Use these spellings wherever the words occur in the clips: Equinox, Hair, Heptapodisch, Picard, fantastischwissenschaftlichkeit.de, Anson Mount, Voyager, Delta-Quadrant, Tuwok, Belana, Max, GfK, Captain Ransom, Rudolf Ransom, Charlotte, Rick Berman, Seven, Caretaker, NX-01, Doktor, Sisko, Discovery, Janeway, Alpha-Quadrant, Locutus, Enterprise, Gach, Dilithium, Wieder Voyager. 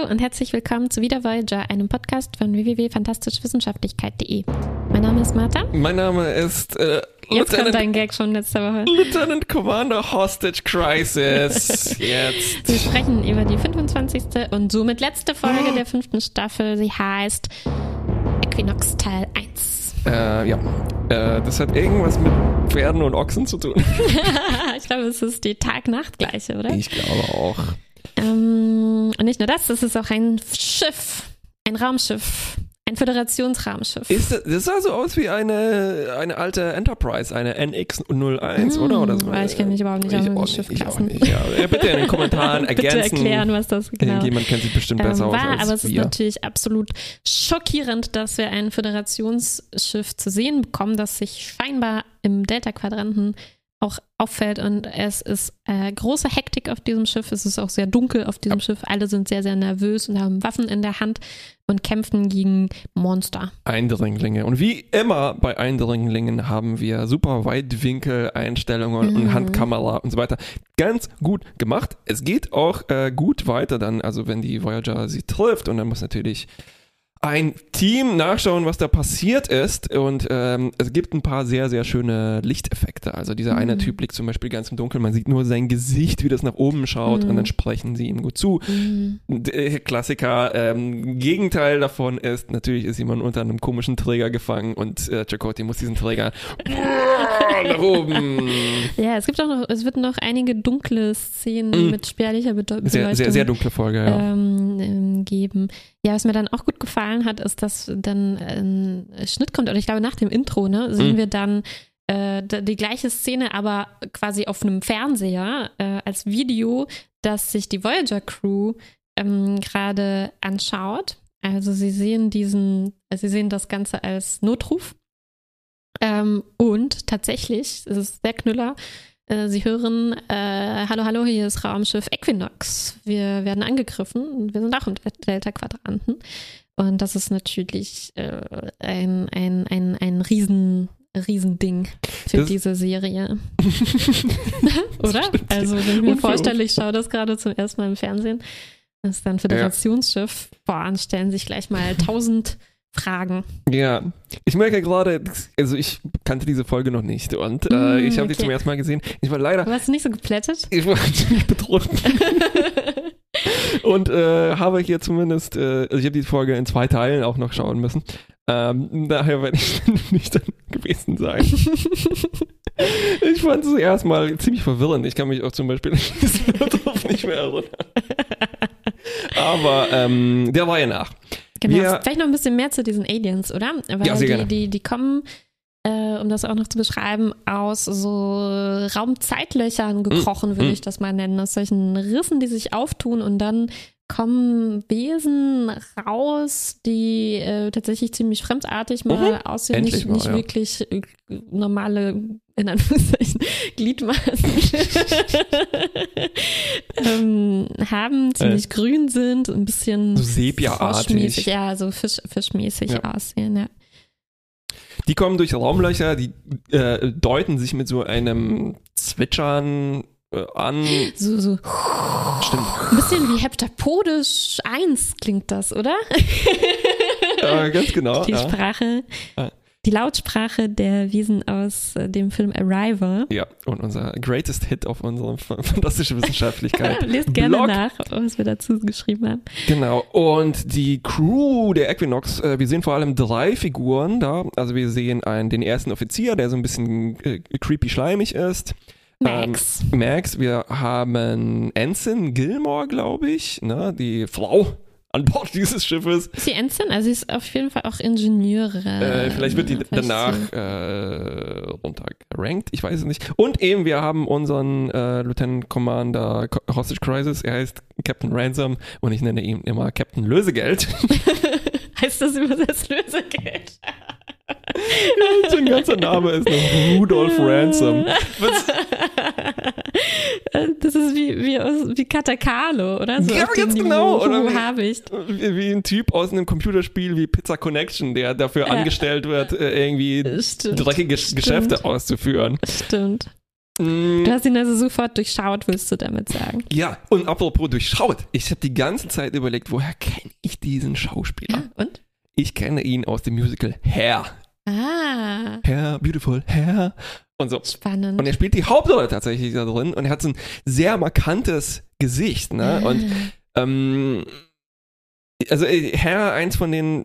Hallo und herzlich willkommen zu Wieder Voyager, einem Podcast von www.fantastischwissenschaftlichkeit.de. Mein Name ist Martha. Mein Name ist jetzt kommt dein Gag von letzter Woche. Lieutenant Commander Hostage Crisis. Jetzt. Wir sprechen über die 25. und somit letzte Folge der 5. Staffel. Sie heißt Equinox Teil 1. Das hat irgendwas mit Pferden und Ochsen zu tun. Ich glaube, es ist die Tag-Nacht-Gleiche, oder? Ich glaube auch. Und nicht nur das, es ist auch ein Schiff, ein Raumschiff, ein Föderationsraumschiff. Das sah so aus wie eine alte Enterprise, eine NX-01, oder so. Ich kenne mich überhaupt nicht aus dem Schiffklassen. Ja, bitte in den Kommentaren ergänzen. Bitte erklären, was das genau ist. Jemand kennt sich bestimmt besser aus als wir. Aber es ist natürlich absolut schockierend, dass wir ein Föderationsschiff zu sehen bekommen, das sich scheinbar im Delta-Quadranten auch auffällt, und es ist große Hektik auf diesem Schiff. Es ist auch sehr dunkel auf diesem Schiff. Alle sind sehr, sehr nervös und haben Waffen in der Hand und kämpfen gegen Monster. Eindringlinge. Und wie immer bei Eindringlingen haben wir super Weitwinkel-Einstellungen und Handkamera und so weiter. Ganz gut gemacht. Es geht auch gut weiter dann, also wenn die Voyager sie trifft, und dann muss natürlich ein Team nachschauen, was da passiert ist, und es gibt ein paar sehr, sehr schöne Lichteffekte. Also dieser eine Typ liegt zum Beispiel ganz im Dunkeln, man sieht nur sein Gesicht, wie das nach oben schaut, und dann sprechen sie ihm gut zu. Der Klassiker, Gegenteil davon ist, natürlich ist jemand unter einem komischen Träger gefangen und Chakotay muss diesen Träger nach oben. Ja, es wird noch einige dunkle Szenen mit spärlicher Bedeutung. Sehr, sehr, sehr dunkle Folge, ja. Geben. Ja, was mir dann auch gut gefallen hat, ist, dass dann ein Schnitt kommt, oder ich glaube nach dem Intro, ne, sehen wir dann die gleiche Szene, aber quasi auf einem Fernseher als Video, das sich die Voyager-Crew gerade anschaut. Also sie sehen das Ganze als Notruf, und tatsächlich, es ist der Knüller, sie hören, hallo, hallo, hier ist Raumschiff Equinox. Wir werden angegriffen und wir sind auch im Delta-Quadranten. Und das ist natürlich ein Riesending für diese Serie. Oder? Also wenn ich mir vorstelle, ich schaue das gerade zum ersten Mal im Fernsehen, das ist dann Föderationsschiff. Boah, anstellen sich gleich mal 1000 Fragen. Ja, ich merke gerade, also ich kannte diese Folge noch nicht, und ich habe die zum ersten Mal gesehen. Ich war leider... Warst du nicht so geplättet? Ich war ziemlich betrunken. Und habe hier zumindest, also ich habe die Folge in 2 Teilen auch noch schauen müssen. Daher werde ich nicht dann gewesen sein. Ich fand es erstmal ziemlich verwirrend. Ich kann mich auch zum Beispiel darauf nicht mehr erinnern. Aber der Reihe nach. Genau, vielleicht noch ein bisschen mehr zu diesen Aliens, oder? Weil ja, sehr gerne. Die kommen, um das auch noch zu beschreiben, aus so Raumzeitlöchern gekrochen, würde ich das mal nennen, aus solchen Rissen, die sich auftun, und dann kommen Wesen raus, die tatsächlich ziemlich fremdartig mal aussehen, endlich nicht mal, wirklich normale, in Anführungszeichen, Gliedmaßen haben, ziemlich grün sind, ein bisschen so sepiaartig, ja, so fischmäßig aussehen, ja. Die kommen durch Raumlöcher, die deuten sich mit so einem Zwitschern an. So. Stimmt. Ein bisschen wie Heptapodisch 1 klingt das, oder? Ja, ganz genau. Die Sprache, die Lautsprache der Wesen aus dem Film Arrival. Ja, und unser greatest Hit auf unserem Fantastische Wissenschaftlichkeit. Lest gerne Blog nach, was wir dazu geschrieben haben. Genau, und die Crew der Equinox, wir sehen vor allem 3 Figuren da. Also wir sehen den ersten Offizier, der so ein bisschen creepy schleimig ist. Max. Wir haben Anson Gilmore, glaube ich, ne? Die Frau an Bord dieses Schiffes. Ist sie Anson? Also sie ist auf jeden Fall auch Ingenieurin. Vielleicht wird die danach runtergerankt, ich weiß es nicht. Und eben, wir haben unseren Lieutenant Commander Hostage Crisis, er heißt Captain Ransom, und ich nenne ihn immer Captain Lösegeld. Heißt das übersetzt Lösegeld? Ja, sein ganzer Name ist noch Rudolf Ransom. Was? Das ist wie Katakalo, oder? So ja, ganz genau. Oder wie ein Typ aus einem Computerspiel wie Pizza Connection, der dafür angestellt wird, irgendwie dreckige Geschäfte auszuführen. Stimmt. Du hast ihn also sofort durchschaut, willst du damit sagen? Ja, und apropos durchschaut. Ich habe die ganze Zeit überlegt, woher kenne ich diesen Schauspieler? Ja, und? Ich kenne ihn aus dem Musical Hair. Ah. Hair, beautiful Hair. Und so. Spannend. Und er spielt die Hauptrolle tatsächlich da drin und er hat so ein sehr markantes Gesicht, ne? Und also Hair, eins von den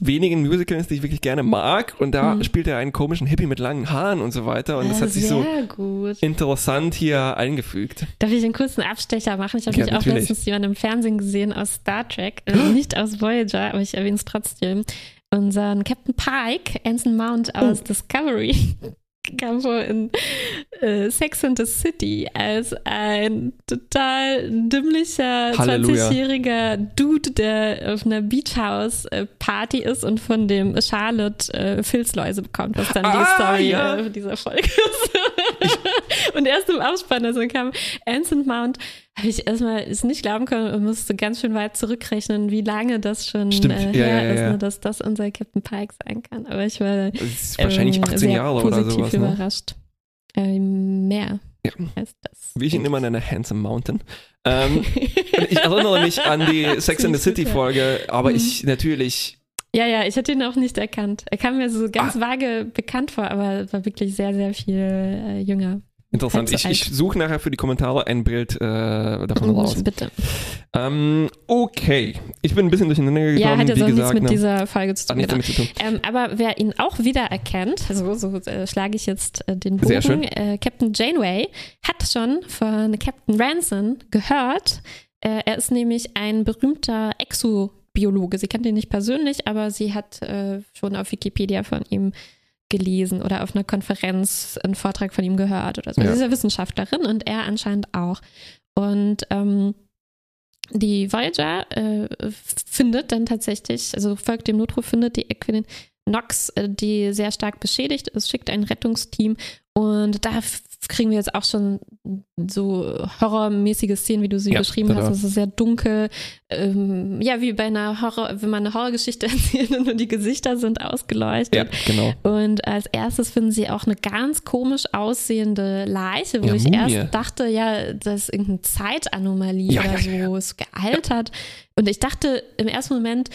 wenigen Musicals, die ich wirklich gerne mag, und da spielt er einen komischen Hippie mit langen Haaren und so weiter, und das hat sich so gut. Interessant hier eingefügt. Darf ich einen kurzen Abstecher machen? Ich habe mich auch letztens jemanden im Fernsehen gesehen aus Star Trek, nicht aus Voyager, aber ich erwähne es trotzdem, unseren Captain Pike, Anson Mount aus Discovery, kam wohl in Sex and the City als ein total dümmlicher 20-jähriger Dude, der auf einer Beachhouse-Party ist und von dem Charlotte Filzläuse bekommt, was dann die Story dieser Folge ist. Und erst im Abspann, also kam Anson Mount, habe ich erstmal es nicht glauben können und musste ganz schön weit zurückrechnen, wie lange das schon her ist, ne, dass das unser Captain Pike sein kann. Aber ich war wahrscheinlich 18 Jahre oder sowas, ne? Überrascht. Mehr als das. Wie ich ihn immer nenne, Handsome Mountain. Ich erinnere mich an die Sex and the City Folge, aber ich natürlich... Ja, ich hätte ihn auch nicht erkannt. Er kam mir so ganz vage bekannt vor, aber war wirklich sehr, sehr viel jünger. Interessant. Ich suche nachher für die Kommentare ein Bild davon raus. Bitte. Okay. Ich bin ein bisschen durcheinander gekommen. Ja, hat ja sonst nichts mit dieser Folge zu tun. Genau. Aber wer ihn auch wiedererkennt, so schlage ich jetzt den Bogen. Sehr schön. Captain Janeway hat schon von Captain Ransom gehört. Er ist nämlich ein berühmter Exobiologe. Sie kannte ihn nicht persönlich, aber sie hat schon auf Wikipedia von ihm gelesen oder auf einer Konferenz einen Vortrag von ihm gehört oder so. Ja. Sie ist ja Wissenschaftlerin und er anscheinend auch. Und die Voyager findet dann tatsächlich, also folgt dem Notruf, findet die Equinox, die sehr stark beschädigt ist, schickt ein Rettungsteam, und da kriegen wir jetzt auch schon so horrormäßige Szenen, wie du sie beschrieben hast. Es ist sehr dunkel. Wie bei einer wenn man eine Horrorgeschichte erzählt und nur die Gesichter sind ausgeleuchtet. Ja, genau. Und als erstes finden sie auch eine ganz komisch aussehende Leiche, wo ich erst dachte, das ist irgendeine Zeitanomalie oder so, ist gealtert. Ja. Und ich dachte im ersten Moment,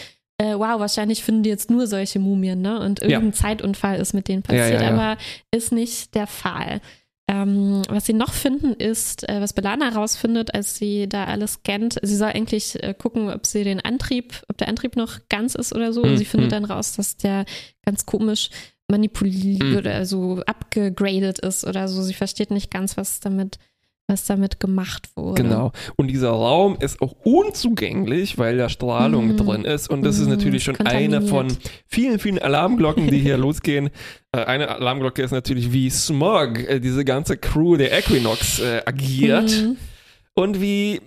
wow, wahrscheinlich finden die jetzt nur solche Mumien, ne? Und irgendein Zeitunfall ist mit denen passiert, aber ist nicht der Fall. Was sie noch finden ist, was Belana rausfindet, als sie da alles scannt, sie soll eigentlich gucken, ob sie den Antrieb, ob der Antrieb noch ganz ist oder so. Und sie findet dann raus, dass der ganz komisch manipuliert oder so abgegradet ist oder so. Sie versteht nicht ganz, was damit gemacht wurde. Genau. Und dieser Raum ist auch unzugänglich, weil da Strahlung drin ist. Und das ist natürlich schon eine von vielen, vielen Alarmglocken, die hier losgehen. Eine Alarmglocke ist natürlich, wie Smog, diese ganze Crew der Equinox agiert. Und wie,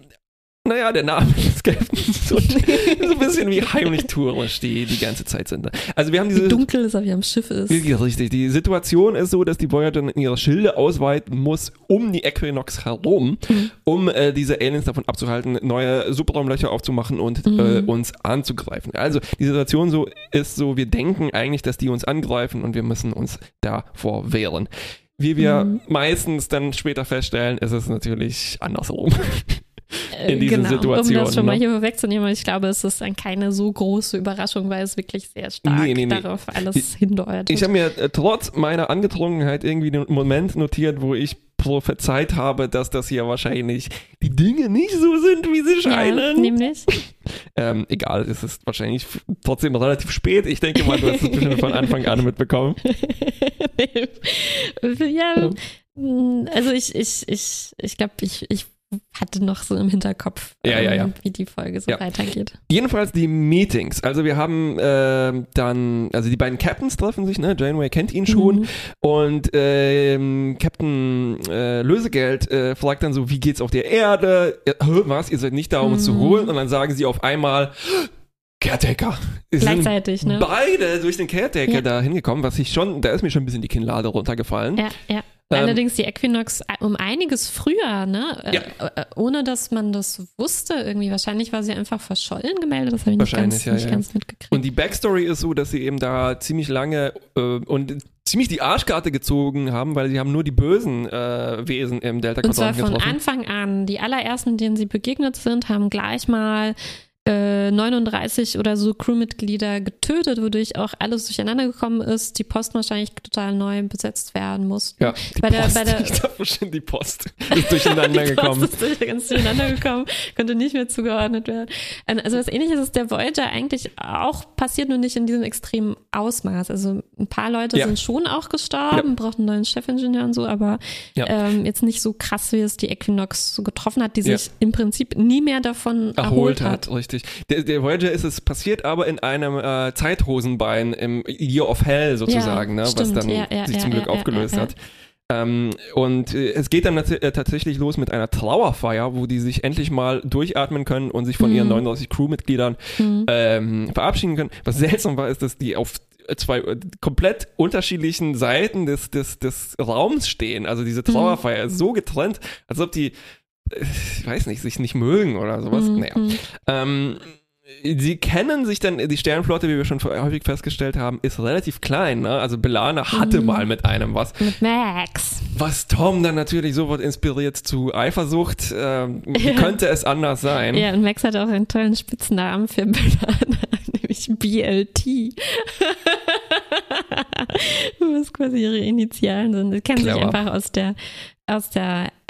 der Name des Captains so ein bisschen wie heimlich touristisch, die ganze Zeit sind. Also wir haben wie dunkel es auf ihrem Schiff ist. Richtig. Die Situation ist so, dass die Voyager dann ihre Schilde ausweiten muss um die Equinox herum, um diese Aliens davon abzuhalten, neue Subraumlöcher aufzumachen und uns anzugreifen. Also die Situation ist so, wir denken eigentlich, dass die uns angreifen und wir müssen uns davor wehren. Wie wir meistens dann später feststellen, ist es natürlich andersrum. In diesen Situationen. Um das schon mal hier vorwegzunehmen, ich glaube, es ist dann keine so große Überraschung, weil es wirklich sehr stark darauf alles hindeutet. Ich habe mir trotz meiner Angetrunkenheit irgendwie den Moment notiert, wo ich prophezeit habe, dass das hier wahrscheinlich die Dinge nicht so sind, wie sie scheinen. Ja, nämlich? Egal, es ist wahrscheinlich trotzdem relativ spät. Ich denke mal, du hast es bestimmt von Anfang an mitbekommen. Also ich glaube, ich hatte noch so im Hinterkopf, wie die Folge so weitergeht. Jedenfalls die Meetings. Also wir haben dann, also die beiden Captains treffen sich, ne? Janeway kennt ihn schon und Captain Lösegeld fragt dann so, wie geht's auf der Erde? Was? Ihr seid nicht da, um uns zu holen? Und dann sagen sie auf einmal, Caretaker. Gleichzeitig, ne? Beide durch den Caretaker da hingekommen, da ist mir schon ein bisschen die Kinnlade runtergefallen. Ja. Allerdings die Equinox um einiges früher, ne? Ohne dass man das wusste irgendwie. Wahrscheinlich war sie einfach verschollen gemeldet, das habe ich nicht ganz mitgekriegt. Und die Backstory ist so, dass sie eben da ziemlich lange und ziemlich die Arschkarte gezogen haben, weil sie haben nur die bösen Wesen im Delta-Quadrant getroffen. Und zwar von Anfang an. Die allerersten, denen sie begegnet sind, haben gleich mal 39 oder so Crewmitglieder getötet, wodurch auch alles durcheinander gekommen ist, die Post wahrscheinlich total neu besetzt werden musste. Ja, die Post ist durcheinander gekommen. Die Post ist ganz durcheinander gekommen, konnte nicht mehr zugeordnet werden. Also was Ähnliches ist der Voyager eigentlich auch passiert, nur nicht in diesem extremen Ausmaß. Also ein paar Leute sind schon auch gestorben, brauchten einen neuen Chefingenieur und so, aber jetzt nicht so krass, wie es die Equinox so getroffen hat, die sich im Prinzip nie mehr davon erholt hat. Richtig. Der Voyager ist es passiert, aber in einem Zeithosenbein im Year of Hell sozusagen, ne, was dann sich zum Glück aufgelöst hat. Und es geht dann tatsächlich los mit einer Trauerfeier, wo die sich endlich mal durchatmen können und sich von ihren 39 Crewmitgliedern verabschieden können. Was seltsam war, ist, dass die auf zwei komplett unterschiedlichen Seiten des Raums stehen. Also diese Trauerfeier ist so getrennt, als ob die ich weiß nicht, sich nicht mögen oder sowas. Naja. Sie kennen sich dann, die Sternenflotte, wie wir schon häufig festgestellt haben, ist relativ klein, ne? Also Belana hatte mal mit einem was. Mit Max. Was Tom dann natürlich sofort inspiriert zu Eifersucht. Wie könnte es anders sein? Ja, und Max hat auch einen tollen Spitznamen für Belana, nämlich BLT. Was quasi ihre Initialen sind. Die kennen sich einfach aus der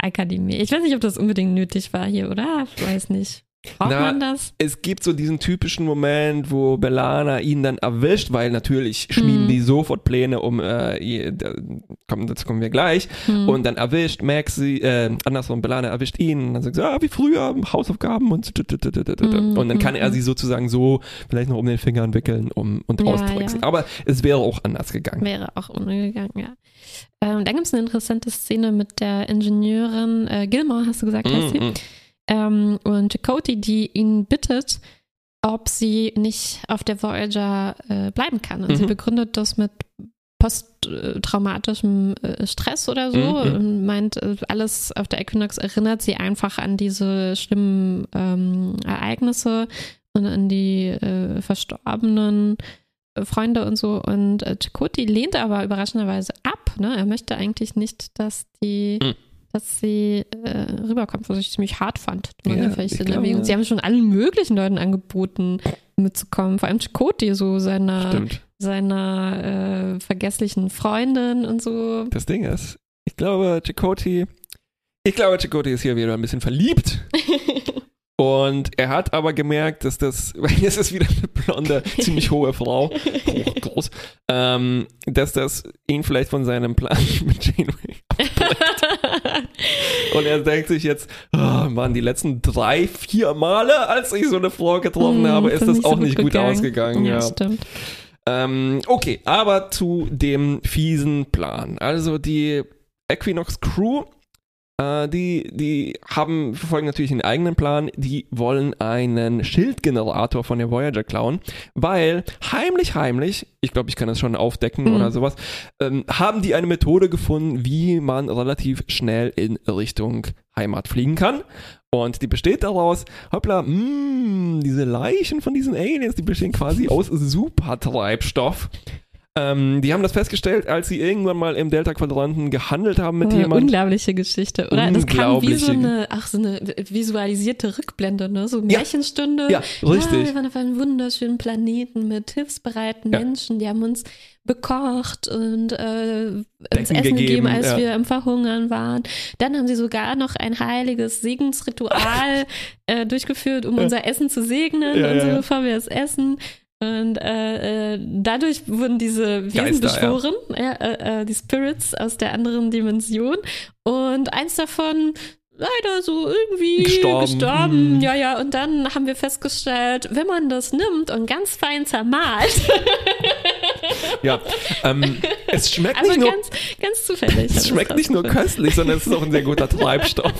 Akademie. Ich weiß nicht, ob das unbedingt nötig war hier, oder? Ich weiß nicht. Braucht man das? Es gibt so diesen typischen Moment, wo Belana ihn dann erwischt, weil natürlich schmieden die sofort Pläne um, dazu kommen wir gleich, und dann erwischt Max sie, andersrum, Belana erwischt ihn und dann sagt sie, wie früher, Hausaufgaben und dann kann er sie sozusagen so vielleicht noch um den Finger wickeln und austricksen. Ja. Aber es wäre auch anders gegangen. Wäre auch umgegangen, ja. Dann gibt es eine interessante Szene mit der Ingenieurin Gilmore, hast du gesagt, heißt sie? Und Chakotay, die ihn bittet, ob sie nicht auf der Voyager bleiben kann. Und sie begründet das mit posttraumatischem Stress oder so und meint, alles auf der Equinox erinnert sie einfach an diese schlimmen Ereignisse und an die verstorbenen Freunde und so. Und Chakotay lehnt aber überraschenderweise ab. Ne? Er möchte eigentlich nicht, dass sie rüberkommt, was ich ziemlich hart fand. Sie haben schon allen möglichen Leuten angeboten, mitzukommen. Vor allem Chakotay, so seiner vergesslichen Freundin und so. Das Ding ist, ich glaube, Chakotay ist hier wieder ein bisschen verliebt. Und er hat aber gemerkt, dass das ist wieder eine blonde, ziemlich hohe Frau, groß, dass das ihn vielleicht von seinem Plan mit Janeway abbringt. Und er denkt sich jetzt, die letzten 3-4 Male, als ich so eine Frau getroffen habe, ist das auch nicht gut ausgegangen. Ja, stimmt. Okay, aber zu dem fiesen Plan. Also die Equinox Crew, verfolgen natürlich den eigenen Plan, die wollen einen Schildgenerator von der Voyager klauen, weil heimlich, ich glaube, ich kann das schon aufdecken oder sowas, haben die eine Methode gefunden, wie man relativ schnell in Richtung Heimat fliegen kann. Und die besteht daraus, diese Leichen von diesen Aliens, die bestehen quasi aus Supertreibstoff. Die haben das festgestellt, als sie irgendwann mal im Delta-Quadranten gehandelt haben mit jemandem. Unglaubliche Geschichte, oder? Das kam wie so eine visualisierte Rückblende, ne? So Märchenstunde. Ja, richtig. Ja, wir waren auf einem wunderschönen Planeten mit hilfsbereiten Menschen, die haben uns bekocht und uns Essen gegeben, als wir am Verhungern waren. Dann haben sie sogar noch ein heiliges Segensritual durchgeführt, um unser Essen zu segnen bevor wir es essen. Und dadurch wurden diese Wesen beschworen, die Spirits aus der anderen Dimension. Und eins davon leider so irgendwie gestorben. Und dann haben wir festgestellt, wenn man das nimmt und ganz fein zermahlt. Es schmeckt nicht nur ganz zufällig. Es schmeckt nicht nur köstlich, sondern es ist auch ein sehr guter Treibstoff.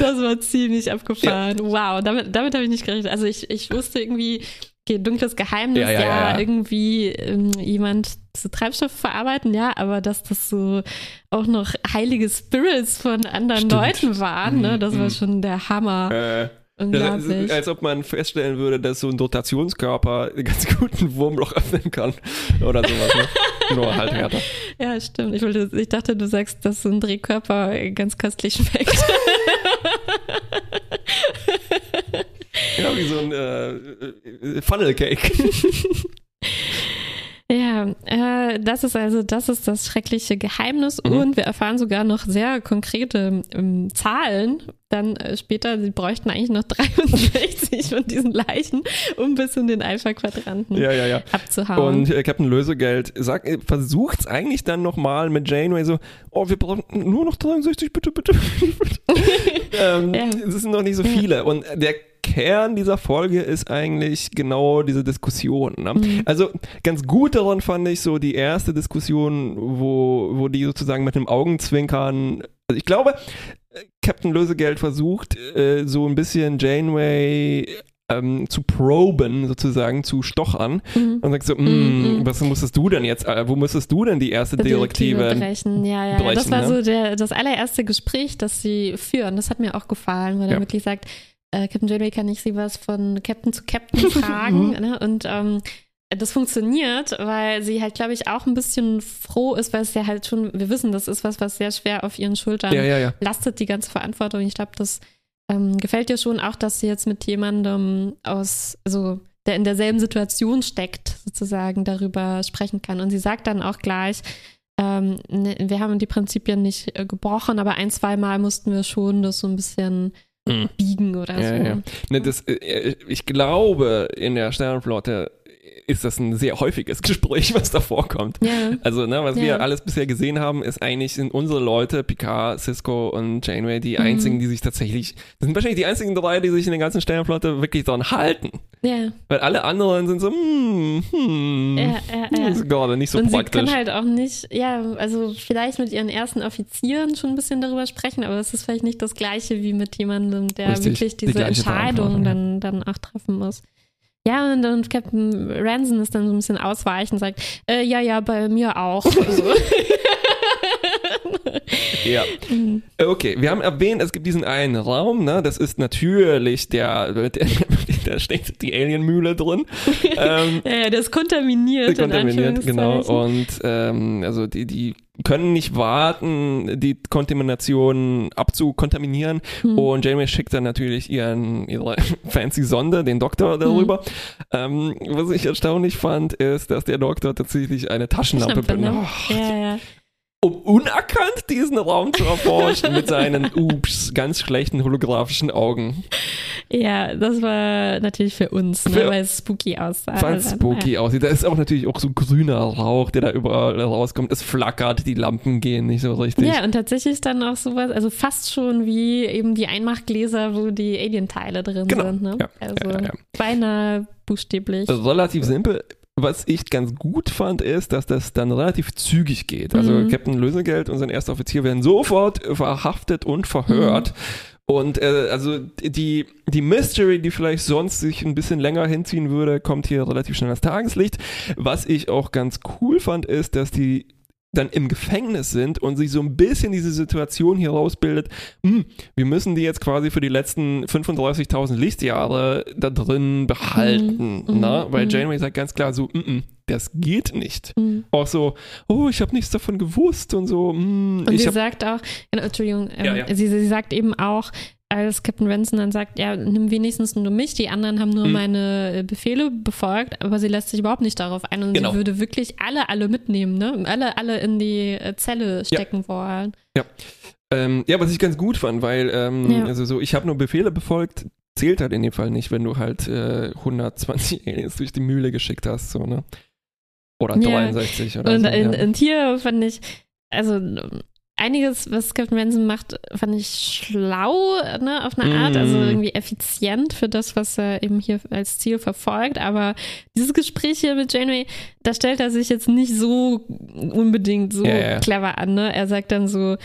Das war ziemlich abgefahren. Ja. Wow, damit habe ich nicht gerechnet. Also ich wusste irgendwie, okay, dunkles Geheimnis, irgendwie jemand zu Treibstoff verarbeiten, aber dass das so auch noch heilige Spirits von anderen Leuten waren, ne, das war schon der Hammer. Unglaublich. Als ob man feststellen würde, dass so ein Rotationskörper einen ganz guten Wurmloch öffnen kann oder sowas. Ne? Nur halt härter. Ja, stimmt. Ich dachte, du sagst, dass so ein Drehkörper ganz köstlich schmeckt. Ja, wie so ein Funnelcake. Ja, das ist das schreckliche Geheimnis, und wir erfahren sogar noch sehr konkrete Zahlen. Dann später, sie bräuchten eigentlich noch 63 von diesen Leichen, um bis in den Alpha-Quadranten abzuhauen. Und Captain Lösegeld versucht es eigentlich dann nochmal mit Janeway so, oh, wir brauchen nur noch 63, bitte. Es sind noch nicht so viele. Und der Kern dieser Folge ist eigentlich genau diese Diskussion. Ne? Also ganz gut daran fand ich so die erste Diskussion, wo die sozusagen mit einem Augenzwinkern, also ich glaube, Captain Lösegeld versucht so ein bisschen Janeway zu proben, sozusagen zu stochern, und sagt so, was musstest du denn jetzt, wo musstest du denn die erste Direktive brechen? Ja, das war ne? So das allererste Gespräch, das sie führen, das hat mir auch gefallen, weil er wirklich sagt, Captain Janeway, kann ich sie was von Captain zu Captain fragen, ne? Und das funktioniert, weil sie halt, glaube ich, auch ein bisschen froh ist, weil es ja halt schon, wir wissen, das ist was sehr schwer auf ihren Schultern lastet, die ganze Verantwortung. Ich glaube, das gefällt ihr schon auch, dass sie jetzt mit jemandem der in derselben Situation steckt, sozusagen darüber sprechen kann. Und sie sagt dann auch gleich, wir haben die Prinzipien nicht gebrochen, aber 1-2 Mal mussten wir schon das so ein bisschen biegen oder so. Ja. Ne, ich glaube, in der Sternenflotte ist das ein sehr häufiges Gespräch, was da vorkommt. Yeah. Also, ne, was wir alles bisher gesehen haben, ist eigentlich, sind unsere Leute, Picard, Sisko und Janeway, die einzigen, die sich tatsächlich, das sind wahrscheinlich die einzigen drei, die sich in der ganzen Sternenflotte wirklich dran halten. Yeah. Weil alle anderen sind so, das ist gerade nicht so und praktisch. Und sie können halt auch nicht, also vielleicht mit ihren ersten Offizieren schon ein bisschen darüber sprechen, aber es ist vielleicht nicht das Gleiche wie mit jemandem, der wirklich diese Entscheidung dann auch treffen muss. Ja, und Captain Ransom ist dann so ein bisschen ausweichend und sagt, bei mir auch. Also. Ja. Okay, wir haben erwähnt, es gibt diesen einen Raum, ne? Das ist natürlich da steht die Alien-Mühle drin. Der ist kontaminiert. Kontaminiert, genau. Und also die können nicht warten, die Kontamination abzukontaminieren. Und Janeway schickt dann natürlich ihre fancy Sonde, den Doktor, darüber. Was ich erstaunlich fand, ist, dass der Doktor tatsächlich eine Taschenlampe benutzt. Um unerkannt diesen Raum zu erforschen mit seinen ganz schlechten holographischen Augen. Ja, das war natürlich für uns, ne, weil es spooky aussah. Weil es spooky aussieht. Da ist auch natürlich auch so grüner Rauch, der da überall rauskommt. Es flackert, die Lampen gehen nicht so richtig. Ja, und tatsächlich ist dann auch sowas, also fast schon wie eben die Einmachgläser, wo die Alien-Teile drin sind. Ne? Ja, beinahe buchstäblich. Also relativ simpel. Was ich ganz gut fand, ist, dass das dann relativ zügig geht. Also Captain Lösegeld und sein erster Offizier werden sofort verhaftet und verhört. Und also die Mystery, die vielleicht sonst sich ein bisschen länger hinziehen würde, kommt hier relativ schnell ans Tageslicht. Was ich auch ganz cool fand, ist, dass die dann im Gefängnis sind und sich so ein bisschen diese Situation hier rausbildet, wir müssen die jetzt quasi für die letzten 35.000 Lichtjahre da drin behalten. Weil Janeway sagt ganz klar so, das geht nicht. Auch so, ich habe nichts davon gewusst und so. Und sie sagt auch, Entschuldigung, sie sagt eben auch, als Captain Ransom dann sagt, nimm wenigstens nur mich, die anderen haben nur meine Befehle befolgt, aber sie lässt sich überhaupt nicht darauf ein und sie würde wirklich alle mitnehmen, ne? Alle in die Zelle stecken wollen. Ja. Was ich ganz gut fand, weil also so, ich habe nur Befehle befolgt, zählt halt in dem Fall nicht, wenn du halt 120 Aliens durch die Mühle geschickt hast, so, ne? Oder 63 oder so. Und hier fand ich, also einiges, was Captain Ransom macht, fand ich schlau, ne, auf eine Art, also irgendwie effizient für das, was er eben hier als Ziel verfolgt, aber dieses Gespräch hier mit Janeway, da stellt er sich jetzt nicht so unbedingt so clever an, ne, er sagt dann so,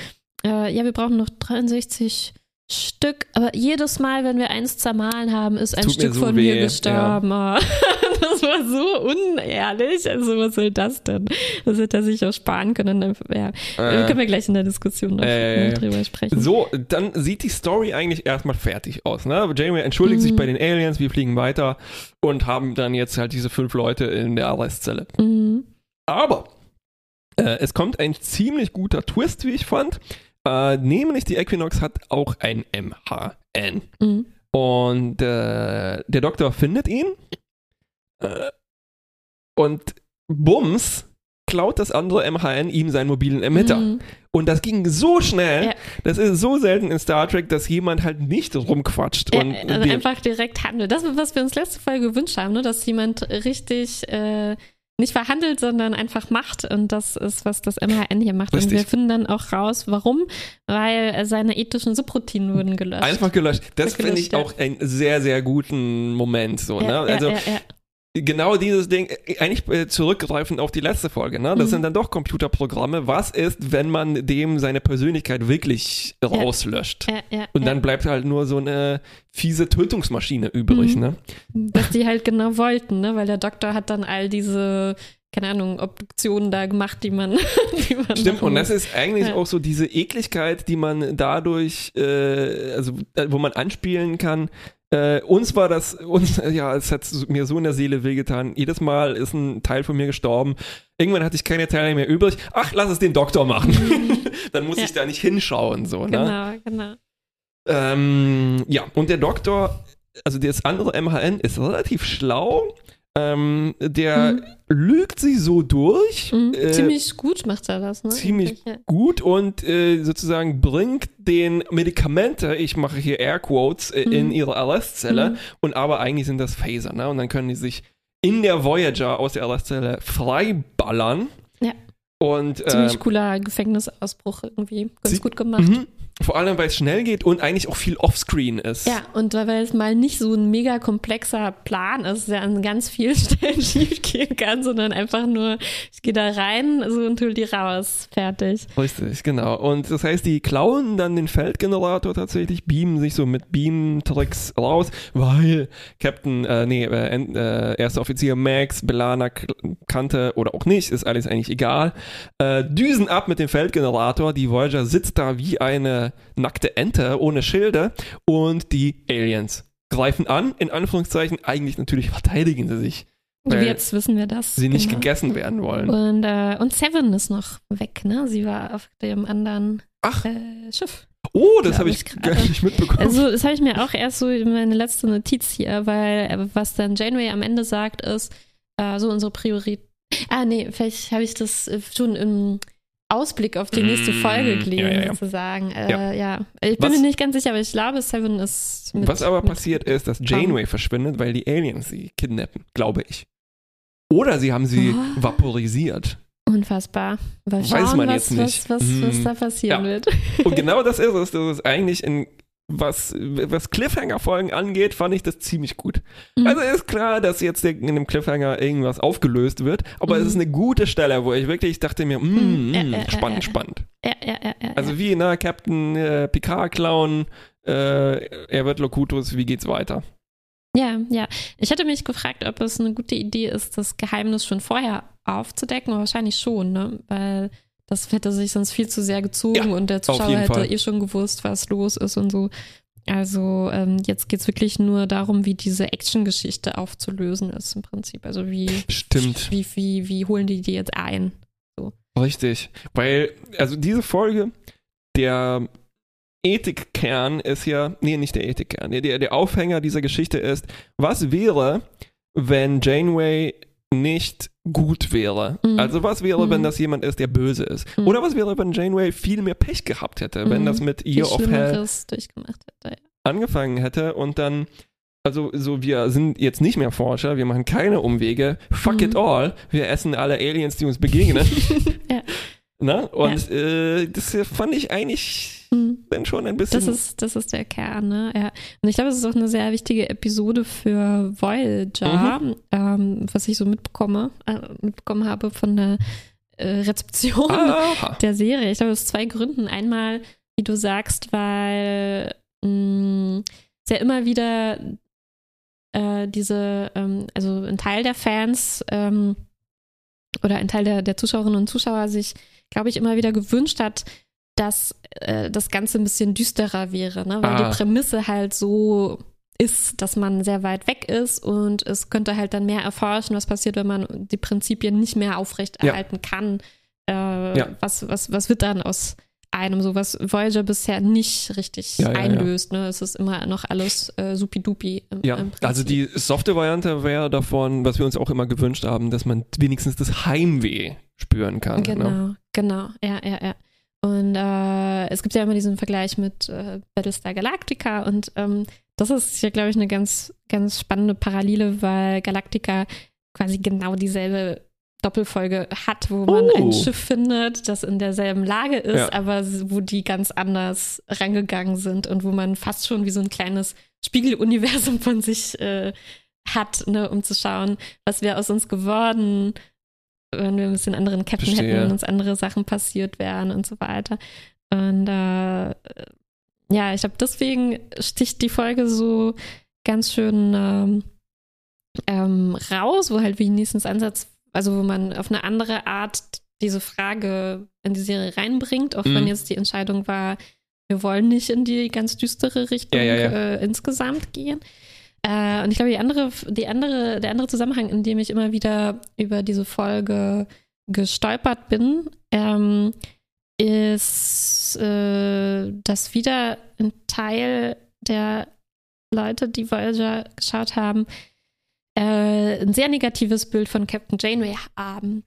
wir brauchen noch 63 Stück, aber jedes Mal, wenn wir eins zermahlen haben, ist ein Stück von mir gestorben. Das war so unehrlich. Also was soll das denn? Das hätte er sich auch sparen können. Ja. Können wir gleich in der Diskussion noch drüber sprechen. So, dann sieht die Story eigentlich erstmal fertig aus. Ne? Janeway entschuldigt sich bei den Aliens, wir fliegen weiter und haben dann jetzt halt diese 5 Leute in der Arrestzelle. Mhm. Aber es kommt ein ziemlich guter Twist, wie ich fand. Nämlich die Equinox hat auch ein MHN. Mhm. Und der Doktor findet ihn und bums, klaut das andere MHN ihm seinen mobilen Emitter. Mhm. Und das ging so schnell, das ist so selten in Star Trek, dass jemand halt nicht rumquatscht. Ja, und also einfach direkt handelt. Das, was wir uns letzte Folge gewünscht haben, ne? Dass jemand richtig... nicht verhandelt, sondern einfach macht. Und das ist, was das MHN hier macht. Richtig. Und wir finden dann auch raus, warum. Weil seine ethischen Subroutinen wurden gelöscht. Einfach gelöscht. Das finde ich auch einen sehr, sehr guten Moment. So, ja, ne? Also genau dieses Ding, eigentlich zurückgreifend auf die letzte Folge. Ne? Das sind dann doch Computerprogramme. Was ist, wenn man dem seine Persönlichkeit wirklich rauslöscht? Und dann bleibt halt nur so eine fiese Tötungsmaschine übrig, ne? Was die halt genau wollten, ne? Weil der Doktor hat dann all diese, keine Ahnung, Obduktionen da gemacht, die man stimmt, und das ist eigentlich auch so diese Ekligkeit, die man dadurch, also wo man anspielen kann. Es hat mir so in der Seele wehgetan. Jedes Mal ist ein Teil von mir gestorben. Irgendwann hatte ich keine Teile mehr übrig. Ach, lass es den Doktor machen. Dann muss ich da nicht hinschauen, so, ne? Genau. Und der Doktor, also das andere MHN ist relativ schlau. Der lügt sie so durch. Ziemlich gut macht er das, ne? Ziemlich gut und sozusagen bringt den Medikamente, ich mache hier Airquotes, in ihre Arrestzelle. Und aber eigentlich sind das Phaser, ne? Und dann können die sich in der Voyager aus der Arrestzelle freiballern. Ja. Und, ziemlich cooler Gefängnisausbruch irgendwie. Ganz gut gemacht. Vor allem, weil es schnell geht und eigentlich auch viel Offscreen ist. Ja, und weil es mal nicht so ein mega komplexer Plan ist, der an ganz vielen Stellen schief gehen kann, sondern einfach nur, ich gehe da rein so und hol die raus. Fertig. Richtig, genau. Und das heißt, die klauen dann den Feldgenerator tatsächlich, beamen sich so mit Beam-Tricks raus, weil Erster Offizier Max, Belana kannte oder auch nicht, ist alles eigentlich egal, düsen ab mit dem Feldgenerator. Die Voyager sitzt da wie eine nackte Ente ohne Schilde und die Aliens greifen an, in Anführungszeichen, eigentlich natürlich verteidigen sie sich. Jetzt wissen wir das. Sie nicht gegessen werden wollen. Und Seven ist noch weg, ne? Sie war auf dem anderen Schiff. Oh, das habe ich gar nicht mitbekommen. Also das habe ich mir auch erst so meine letzte Notiz hier, weil was dann Janeway am Ende sagt ist, so unsere Priorität. Vielleicht habe ich das schon im Ausblick auf die nächste Folge gelesen, sozusagen. Ich bin mir nicht ganz sicher, aber ich glaube, Seven ist mit. Was aber passiert ist, dass Janeway verschwindet, weil die Aliens sie kidnappen, glaube ich. Oder sie haben sie vaporisiert. Unfassbar. Weiß man jetzt nicht. Was da passieren wird. Und genau das ist es. Das ist eigentlich was Cliffhanger-Folgen angeht, fand ich das ziemlich gut. Also ist klar, dass jetzt in dem Cliffhanger irgendwas aufgelöst wird, aber es ist eine gute Stelle, wo ich wirklich dachte mir, spannend. Also wie, ne, Captain Picard klauen, er wird Locutus, wie geht's weiter? Ja. Ich hätte mich gefragt, ob es eine gute Idee ist, das Geheimnis schon vorher aufzudecken, aber wahrscheinlich schon, ne, weil das hätte sich sonst viel zu sehr gezogen und der Zuschauer hätte schon gewusst, was los ist und so. Also jetzt geht es wirklich nur darum, wie diese Action-Geschichte aufzulösen ist im Prinzip. Also wie holen die jetzt ein? So. Richtig, weil also diese Folge, der Ethikkern ist ja, nee, nicht der Ethikkern, der Aufhänger dieser Geschichte ist, was wäre, wenn Janeway nicht gut wäre. Also was wäre, wenn das jemand ist, der böse ist? Oder was wäre, wenn Janeway viel mehr Pech gehabt hätte, wenn das mit Year of Hell angefangen hätte und dann, also so, wir sind jetzt nicht mehr Forscher, wir machen keine Umwege, fuck it all, wir essen alle Aliens, die uns begegnen. Na? Und das fand ich eigentlich dann schon ein bisschen... Das ist der Kern, ne? Ja. Und ich glaube, es ist auch eine sehr wichtige Episode für Voyager, was ich so mitbekommen habe von der Rezeption der Serie. Ich glaube, aus 2 Gründen. Einmal, wie du sagst, weil es ja immer wieder also ein Teil der Fans oder ein Teil der Zuschauerinnen und Zuschauer sich, glaube ich, immer wieder gewünscht hat, dass das Ganze ein bisschen düsterer wäre, ne? Weil die Prämisse halt so ist, dass man sehr weit weg ist und es könnte halt dann mehr erforschen, was passiert, wenn man die Prinzipien nicht mehr aufrechterhalten kann. Was wird dann aus einem, so was Voyager bisher nicht richtig einlöst. Ne? Es ist immer noch alles supidupi. Im Prinzip. Also die softe Variante wäre davon, was wir uns auch immer gewünscht haben, dass man wenigstens das Heimweh spüren kann. Genau. Ja. Und es gibt ja immer diesen Vergleich mit Battlestar Galactica und das ist ja, glaube ich, eine ganz, ganz spannende Parallele, weil Galactica quasi genau dieselbe Doppelfolge hat, wo man ein Schiff findet, das in derselben Lage ist, aber wo die ganz anders rangegangen sind und wo man fast schon wie so ein kleines Spiegeluniversum von sich hat, ne, um zu schauen, was wäre aus uns geworden, wenn wir ein bisschen anderen Captain hätten, wenn uns andere Sachen passiert wären und so weiter. Und ja, ich glaube, deswegen sticht die Folge so ganz schön raus, wo halt wie Neesons Ansatz, also wo man auf eine andere Art diese Frage in die Serie reinbringt, auch wenn jetzt die Entscheidung war, wir wollen nicht in die ganz düstere Richtung insgesamt gehen. Und ich glaube, der andere Zusammenhang, in dem ich immer wieder über diese Folge gestolpert bin, ist, dass wieder ein Teil der Leute, die Voyager geschaut haben, ein sehr negatives Bild von Captain Janeway haben.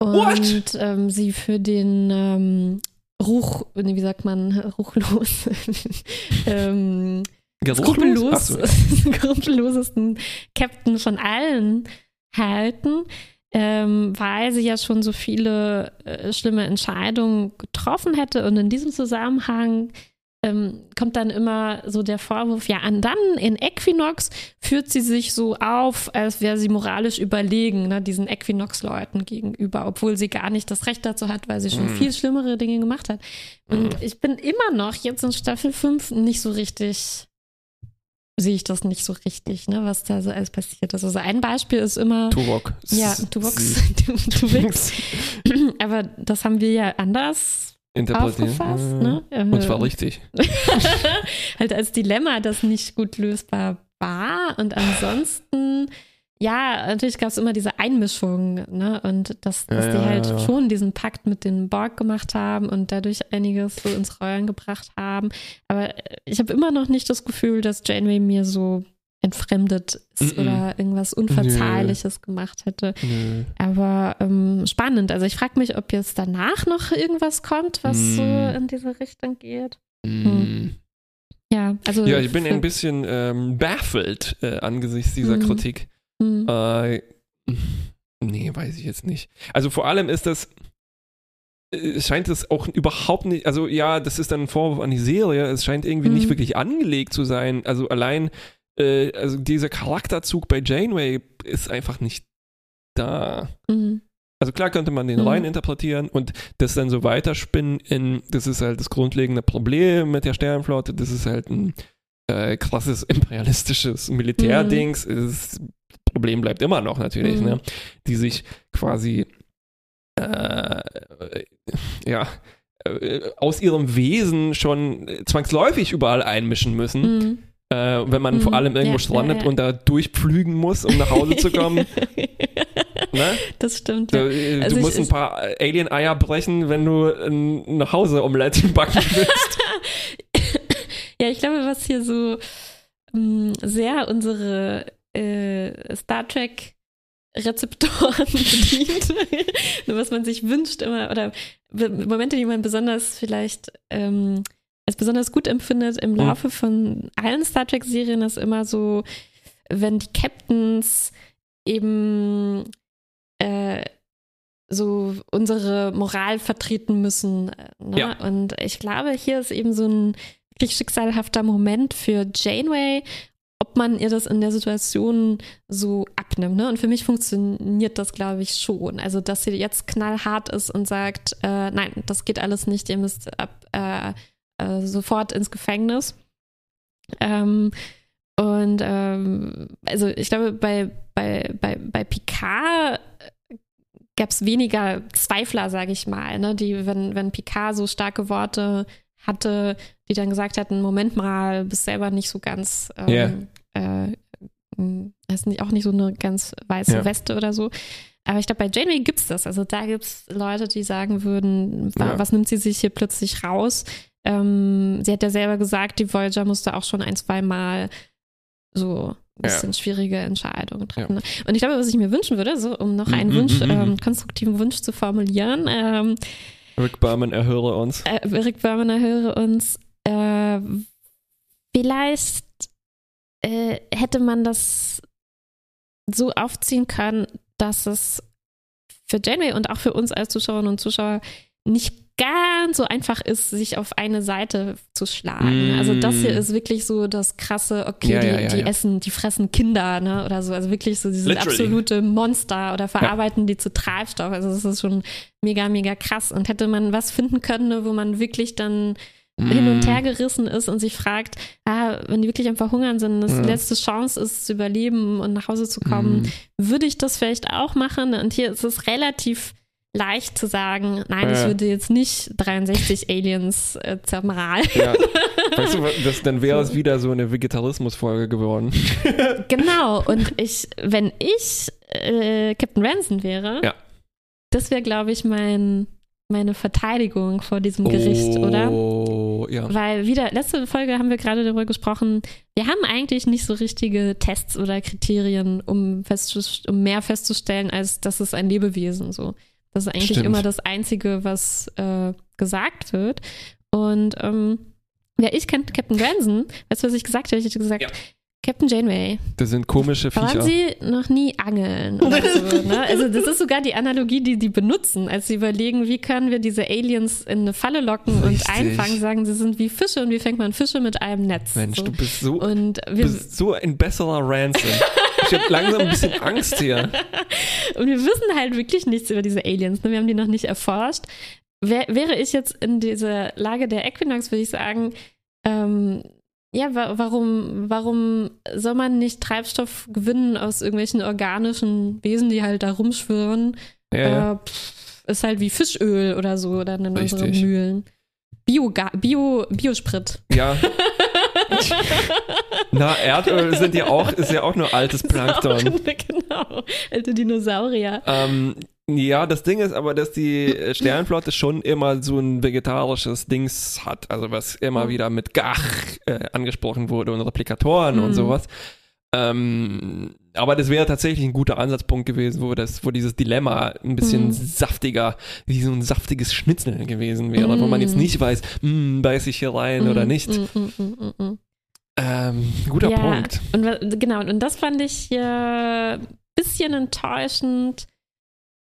Und sie für den skrupellosesten Captain von allen halten, weil sie ja schon so viele schlimme Entscheidungen getroffen hätte. Und in diesem Zusammenhang kommt dann immer so der Vorwurf, ja, und dann in Equinox führt sie sich so auf, als wäre sie moralisch überlegen, ne, diesen Equinox-Leuten gegenüber, obwohl sie gar nicht das Recht dazu hat, weil sie schon viel schlimmere Dinge gemacht hat. Und ich bin immer noch jetzt in Staffel 5 nicht so richtig, sehe ich das nicht so richtig, ne, was da so alles passiert ist. Also ein Beispiel ist immer Tuwok. Ja, Tuwok. Aber das haben wir ja anders aufgefasst, ne? Und zwar richtig. Halt als Dilemma, das nicht gut lösbar war. Und ansonsten, ja, natürlich gab es immer diese Einmischung, ne? Und dass die halt schon diesen Pakt mit den Borg gemacht haben und dadurch einiges so ins Rollen gebracht haben. Aber ich habe immer noch nicht das Gefühl, dass Janeway mir so entfremdet ist oder irgendwas Unverzeihliches gemacht hätte. Aber spannend. Also ich frage mich, ob jetzt danach noch irgendwas kommt, was so in diese Richtung geht. Ja, also ja, ich bin ein bisschen baffelt angesichts dieser Kritik. Nee, weiß ich jetzt nicht. Also vor allem ist das, scheint es auch überhaupt nicht, also ja, das ist dann ein Vorwurf an die Serie, es scheint irgendwie nicht wirklich angelegt zu sein. Also allein also dieser Charakterzug bei Janeway ist einfach nicht da. Also klar könnte man den rein interpretieren und das dann so weiterspinnen in, das ist halt das grundlegende Problem mit der Sternenflotte, das ist halt ein krasses imperialistisches Militärdings, das Problem bleibt immer noch natürlich, ne? Die sich quasi aus ihrem Wesen schon zwangsläufig überall einmischen müssen. Wenn man vor allem irgendwo strandet und da durchpflügen muss, um nach Hause zu kommen. Ne? Das stimmt. Ja. Du also musst ein paar Alien-Eier brechen, wenn du nach Hause Omelette backen willst. Ja, ich glaube, was hier so sehr unsere Star Trek Rezeptoren bedient, was man sich wünscht immer, oder Momente, die man besonders vielleicht als besonders gut empfindet im Laufe von allen Star Trek-Serien, ist immer so, wenn die Captains eben so unsere Moral vertreten müssen. Ne? Ja. Und ich glaube, hier ist eben so ein wirklich schicksalhafter Moment für Janeway, ob man ihr das in der Situation so abnimmt. Ne? Und für mich funktioniert das, glaube ich, schon. Also, dass sie jetzt knallhart ist und sagt, nein, das geht alles nicht, ihr müsst sofort ins Gefängnis. Und also ich glaube, bei Picard gab es weniger Zweifler, sage ich mal, ne? Die, wenn Picard so starke Worte hatte, die dann gesagt hatten, Moment mal, bist selber nicht so ganz, hast auch nicht so eine ganz weiße Weste oder so. Aber ich glaube, bei Janeway gibt's das. Also da gibt's Leute, die sagen würden, was nimmt sie sich hier plötzlich raus? Sie hat ja selber gesagt, die Voyager musste auch schon ein, zwei Mal so ein bisschen schwierige Entscheidungen treffen. Ja. Und ich glaube, was ich mir wünschen würde, so um noch einen Wunsch, konstruktiven Wunsch zu formulieren. Rick Berman, erhöre uns. Vielleicht hätte man das so aufziehen können, dass es für Janeway und auch für uns als Zuschauerinnen und Zuschauer nicht ganz so einfach ist, sich auf eine Seite zu schlagen. Also das hier ist wirklich so das krasse, okay, die fressen Kinder, ne, oder so. Also wirklich so dieses absolute Monster oder verarbeiten die zu Treibstoff. Also das ist schon mega, mega krass. Und hätte man was finden können, ne, wo man wirklich dann hin und her gerissen ist und sich fragt, wenn die wirklich am Verhungern sind, dass die letzte Chance ist, zu überleben und nach Hause zu kommen, würde ich das vielleicht auch machen? Und hier ist es relativ leicht zu sagen, nein, ich würde jetzt nicht 63 Aliens zermahlen. Ja. Weißt du, dann wäre es wieder so eine Vegetarismus-Folge geworden. Genau. Und wenn ich Captain Ransom wäre, das wäre, glaube ich, meine Verteidigung vor diesem Gericht, oder? Ja. Weil letzte Folge haben wir gerade darüber gesprochen, wir haben eigentlich nicht so richtige Tests oder Kriterien, um mehr festzustellen, als das ist ein Lebewesen, so. Das ist eigentlich immer das Einzige, was gesagt wird. Und ich kenne Captain Ransom. Weißt du, was ich gesagt hätte? Ich hätte gesagt, Captain Janeway. Das sind komische Viecher. Waren Sie noch nie angeln oder so, ne? Also das ist sogar die Analogie, die die benutzen, als sie überlegen, wie können wir diese Aliens in eine Falle locken und einfangen, sagen, sie sind wie Fische und wie fängt man Fische mit einem Netz. Mensch, so. Du bist so ein besserer Ransom. Ich habe langsam ein bisschen Angst hier. Und wir wissen halt wirklich nichts über diese Aliens, ne? Wir haben die noch nicht erforscht. Wäre ich jetzt in dieser Lage der Equinox, würde ich sagen, warum soll man nicht Treibstoff gewinnen aus irgendwelchen organischen Wesen, die halt da rumschwirren? Ja. Ist halt wie Fischöl oder so, oder in unseren Mühlen. Biosprit. Ja. Na, Erdöl ist ja auch nur altes Plankton. Genau, alte Dinosaurier. Ja, das Ding ist aber, dass die Sternenflotte schon immer so ein vegetarisches Dings hat, also was immer wieder mit Gach angesprochen wurde und Replikatoren und sowas. Aber das wäre tatsächlich ein guter Ansatzpunkt gewesen, wo dieses Dilemma ein bisschen saftiger, wie so ein saftiges Schnitzel gewesen wäre, wo man jetzt nicht weiß, beiß ich hier rein oder nicht. Guter Punkt. Und, genau, und das fand ich hier ein bisschen enttäuschend,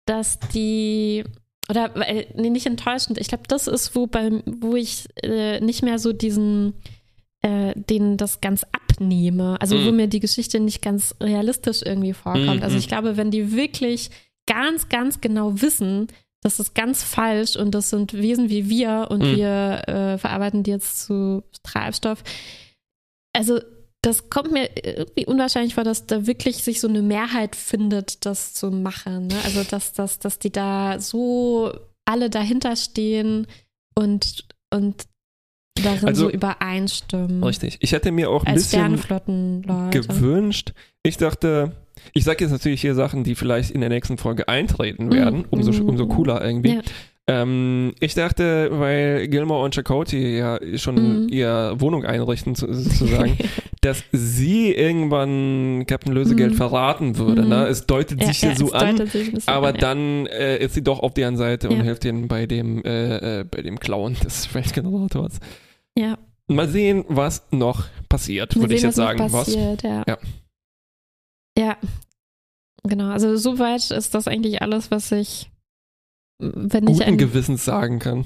dass nicht enttäuschend, ich glaube, das ist, wo ich nicht mehr so denen das ganz abnehme, also wo mir die Geschichte nicht ganz realistisch irgendwie vorkommt. Also ich glaube, wenn die wirklich ganz, ganz genau wissen, das ist ganz falsch und das sind Wesen wie wir und wir verarbeiten die jetzt zu Treibstoff, also das kommt mir irgendwie unwahrscheinlich vor, dass da wirklich sich so eine Mehrheit findet, das zu machen, ne? Also, dass die da so alle dahinter stehen und darin so übereinstimmen. Richtig. Ich hätte mir auch ein bisschen gewünscht. Ich dachte, ich sage jetzt natürlich hier Sachen, die vielleicht in der nächsten Folge eintreten werden. Umso cooler irgendwie. Ja. Ich dachte, weil Gilmore und Chakotay ja schon ihre Wohnung einrichten, sozusagen, dass sie irgendwann Captain Lösegeld verraten würde. Ne? Es deutet sich hier so an, aber dann ist sie doch auf deren Seite und hilft ihnen bei dem Klauen des Weltgenerators. Ja. Mal sehen, was noch passiert, würde ich jetzt sagen. Ja, genau. Also soweit ist das eigentlich alles, was ich guten Gewissens sagen kann.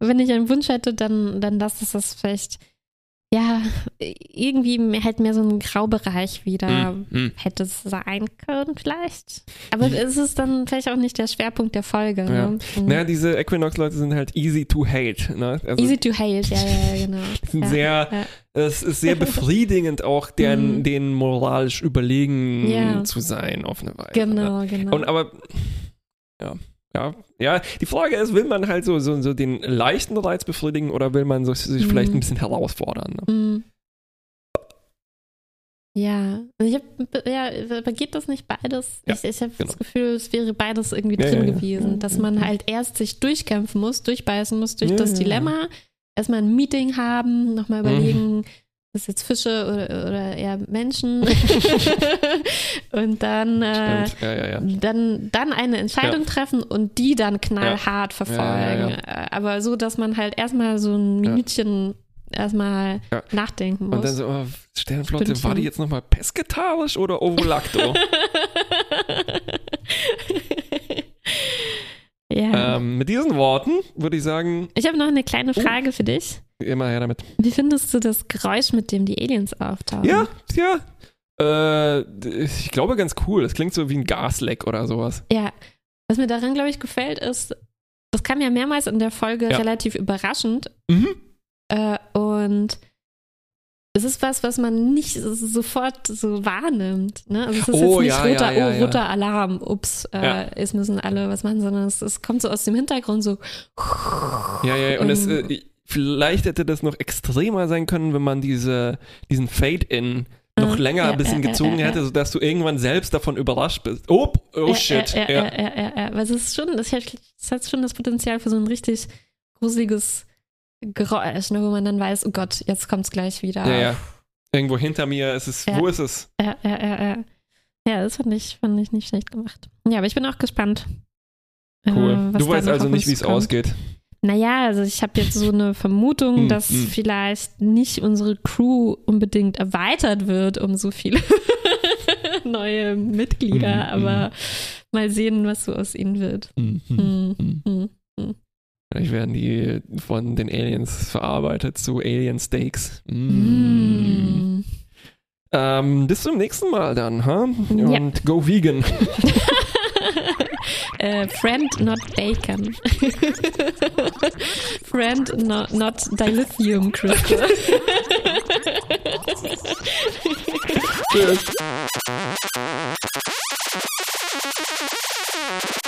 Wenn ich einen Wunsch hätte, dann dass es das vielleicht ja, irgendwie halt mehr so ein Graubereich wieder hätte es sein können vielleicht. Aber es ist dann vielleicht auch nicht der Schwerpunkt der Folge. Ja. Ne? Naja, diese Equinox-Leute sind halt easy to hate. Ne? Also easy to hate, ja, genau. Sind sehr... Ja. Es ist sehr befriedigend auch, denen moralisch überlegen zu sein, auf eine Weise. Genau, ne? Genau. Und aber, ja, die Frage ist, will man halt so den leichten Reiz befriedigen oder will man sich vielleicht ein bisschen herausfordern? Ne? Mhm. Ja, aber geht das nicht beides? Ja, ich habe das Gefühl, es wäre beides irgendwie drin gewesen, dass man halt erst sich durchkämpfen muss, durchbeißen muss durch das Dilemma. Erstmal ein Meeting haben, nochmal überlegen, ist jetzt Fische oder eher Menschen. Und dann, dann eine Entscheidung treffen und die dann knallhart verfolgen. Ja. Aber so, dass man halt erstmal so ein Minütchen erstmal nachdenken muss. Und dann so, Sternenflotte, war die jetzt nochmal pesketarisch oder Ovolacto? Yeah. Mit diesen Worten würde ich sagen... Ich habe noch eine kleine Frage für dich. Immer her damit. Wie findest du das Geräusch, mit dem die Aliens auftauchen? Ja. Ich glaube, ganz cool. Das klingt so wie ein Gasleck oder sowas. Ja. Was mir daran, glaube ich, gefällt, ist, das kam ja mehrmals in der Folge relativ überraschend. Mhm. Und... Es ist was man nicht sofort so wahrnimmt. Ne? Also es ist jetzt nicht roter, roter Alarm, ups, jetzt müssen alle was machen, sondern es kommt so aus dem Hintergrund so. Ja, und vielleicht hätte das noch extremer sein können, wenn man diesen Fade-In noch länger ein bisschen gezogen hätte, sodass du irgendwann selbst davon überrascht bist. Oh shit. Weil es hat schon das Potenzial für so ein richtig gruseliges Geräusch, ne, wo man dann weiß, oh Gott, jetzt kommt's gleich wieder. Ja. Irgendwo hinter mir ist es, wo ist es? Ja. Ja, das fand ich nicht schlecht gemacht. Ja, aber ich bin auch gespannt. Cool. Du weißt also nicht, wie es ausgeht. Naja, also ich habe jetzt so eine Vermutung, dass vielleicht nicht unsere Crew unbedingt erweitert wird um so viele neue Mitglieder, aber mal sehen, was so aus ihnen wird. Vielleicht werden die von den Aliens verarbeitet zu Alien Steaks. Bis zum nächsten Mal dann, ha? Huh? Und go vegan. Friend not bacon. Friend not dilithium crystal. Tschüss.